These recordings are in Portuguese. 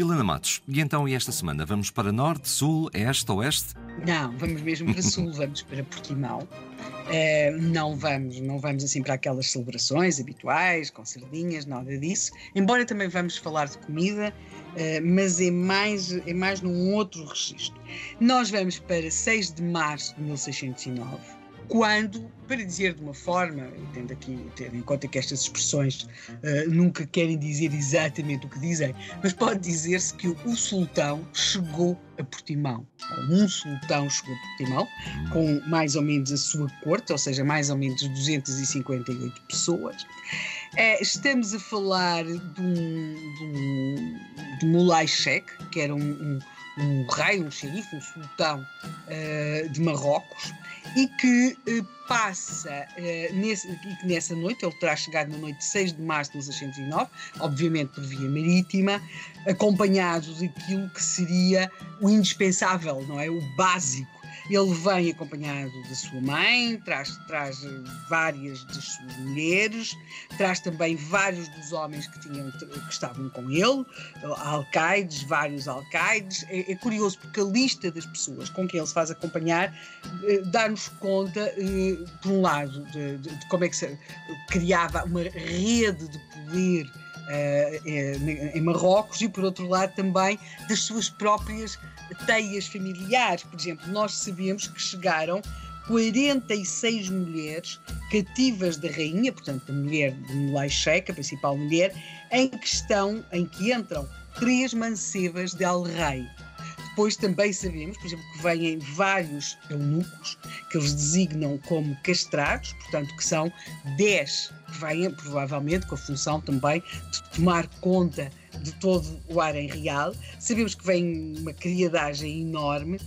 Helena Matos, e então e esta semana? Vamos para norte, sul, este, oeste? Não, vamos mesmo para sul, vamos para Portimão. Não vamos assim para aquelas celebrações habituais, com sardinhas, nada disso. Embora também vamos falar de comida, mas é mais num outro registro. Nós vamos para 6 de março de 1609, quando, para dizer de uma forma, tendo aqui tendo em conta que estas expressões nunca querem dizer exatamente o que dizem, mas pode dizer-se que o Sultão chegou a Portimão. Um sultão chegou a Portimão, com mais ou menos a sua corte, ou seja, mais ou menos 258 pessoas. Estamos a falar de Mulay Sheikh, que era um rei, um xerife, um sultão de Marrocos, e que nessa noite, ele terá chegado na noite de 6 de março de 1609, obviamente por via marítima, acompanhado daquilo que seria o indispensável, não é? O básico. Ele vem acompanhado da sua mãe, traz várias das suas mulheres, traz também vários dos homens que estavam com ele, alcaides, vários alcaides. É curioso porque a lista das pessoas com quem ele se faz acompanhar dá-nos conta, por um lado, de como é que se criava uma rede de poder em Marrocos, e por outro lado também das suas próprias teias familiares. Por exemplo, nós sabemos que chegaram 46 mulheres cativas da rainha, portanto da mulher de Mulay Sheikh, a principal mulher, em que entram 3 mancebas de Al-Rei. Depois também sabemos, por exemplo, que vêm vários eunucos, que eles designam como castrados, portanto que são 10 que vêm provavelmente com a função também de tomar conta de todo o harém real. Sabemos que vem uma criadagem enorme,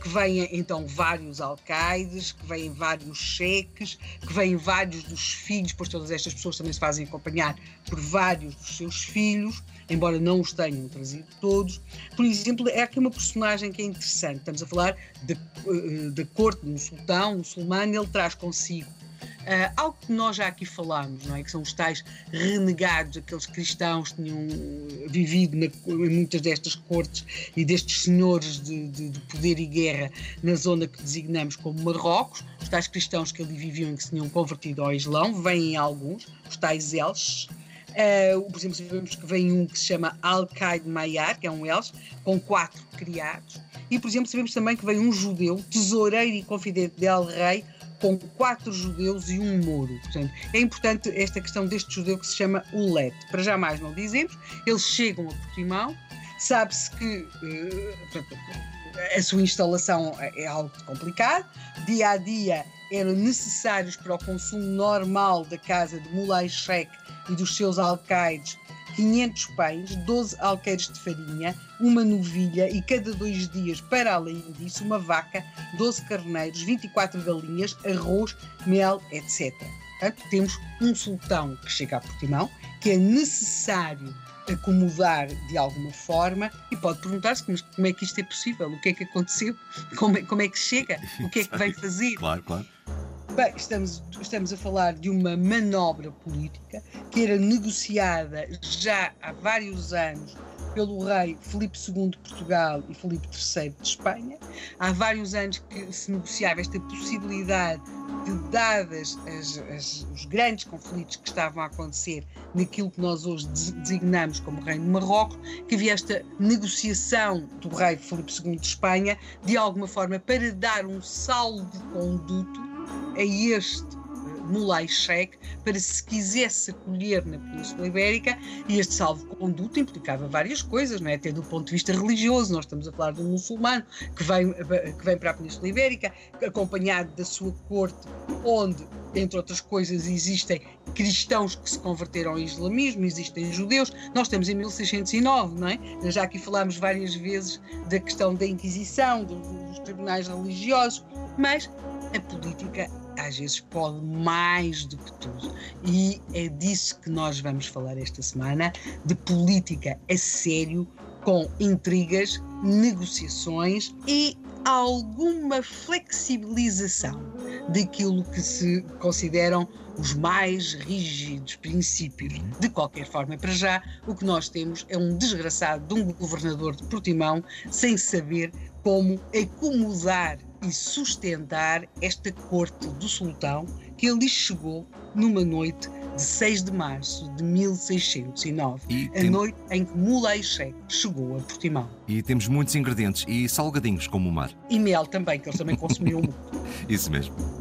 que vêm então vários alcaides, que vêm vários cheques, que vêm vários dos filhos, pois todas estas pessoas também se fazem acompanhar por vários dos seus filhos, embora não os tenham trazido todos. Por exemplo, é aqui uma personagem que é interessante. Estamos a falar da corte de um sultão, um sulmano. Ele traz consigo algo que nós já aqui falámos, não é? Que são os tais renegados, aqueles cristãos que tinham vivido em muitas destas cortes e destes senhores de poder e guerra na zona que designamos como Marrocos. Os tais cristãos que ali viviam e que se tinham convertido ao Islão, vêm alguns, os tais elches. Por exemplo, sabemos que vem um que se chama Al-Qaid Maiar, que é um elche, com 4 criados. E, por exemplo, sabemos também que vem um judeu, tesoureiro e confidente de Al-Rei, com 4 judeus e um mouro. Portanto, é importante esta questão deste judeu que se chama Olete. Para já mais não dizemos. Eles chegam a Portimão. Sabe-se que a sua instalação é algo complicado. Dia a dia eram necessários para o consumo normal da casa de Mulay Sheikh e dos seus alcaides 500 pães, 12 alqueires de farinha, uma novilha e cada 2 dias, para além disso, uma vaca, 12 carneiros, 24 galinhas, arroz, mel, etc. Portanto, temos um sultão que chega a Portimão, que é necessário acomodar de alguma forma, e pode perguntar-se como é que isto é possível, o que é que aconteceu, como é que chega, o que é que vai fazer. Claro. Bem, estamos a falar de uma manobra política que era negociada já há vários anos pelo rei Filipe II de Portugal e Filipe III de Espanha. Há vários anos que se negociava esta possibilidade de, dadas os grandes conflitos que estavam a acontecer naquilo que nós hoje designamos como Reino de Marrocos, que havia esta negociação do rei Filipe II de Espanha, de alguma forma, para dar um saldo de conduto a este Mulay Sheikh, para se quisesse acolher na Península Ibérica. E este salvo-conduto implicava várias coisas, não é? Até do ponto de vista religioso, nós estamos a falar de um muçulmano que vem para a Península Ibérica, acompanhado da sua corte, onde, entre outras coisas, existem cristãos que se converteram ao islamismo, existem judeus. Nós estamos em 1609, não é? Já aqui falámos várias vezes da questão da Inquisição, dos tribunais religiosos, mas a política às vezes pode mais do que tudo, e é disso que nós vamos falar esta semana, de política a sério, com intrigas, negociações e alguma flexibilização daquilo que se consideram os mais rígidos princípios. De qualquer forma, para já, o que nós temos é um desgraçado de um governador de Portimão sem saber como acomodar e sustentar esta corte do Sultão, que ali chegou numa noite de 6 de março de 1609, a noite em que Mulay Sheikh chegou a Portimão. E temos muitos ingredientes e salgadinhos como o mar. E mel também, que eles também consumiam muito. Isso mesmo.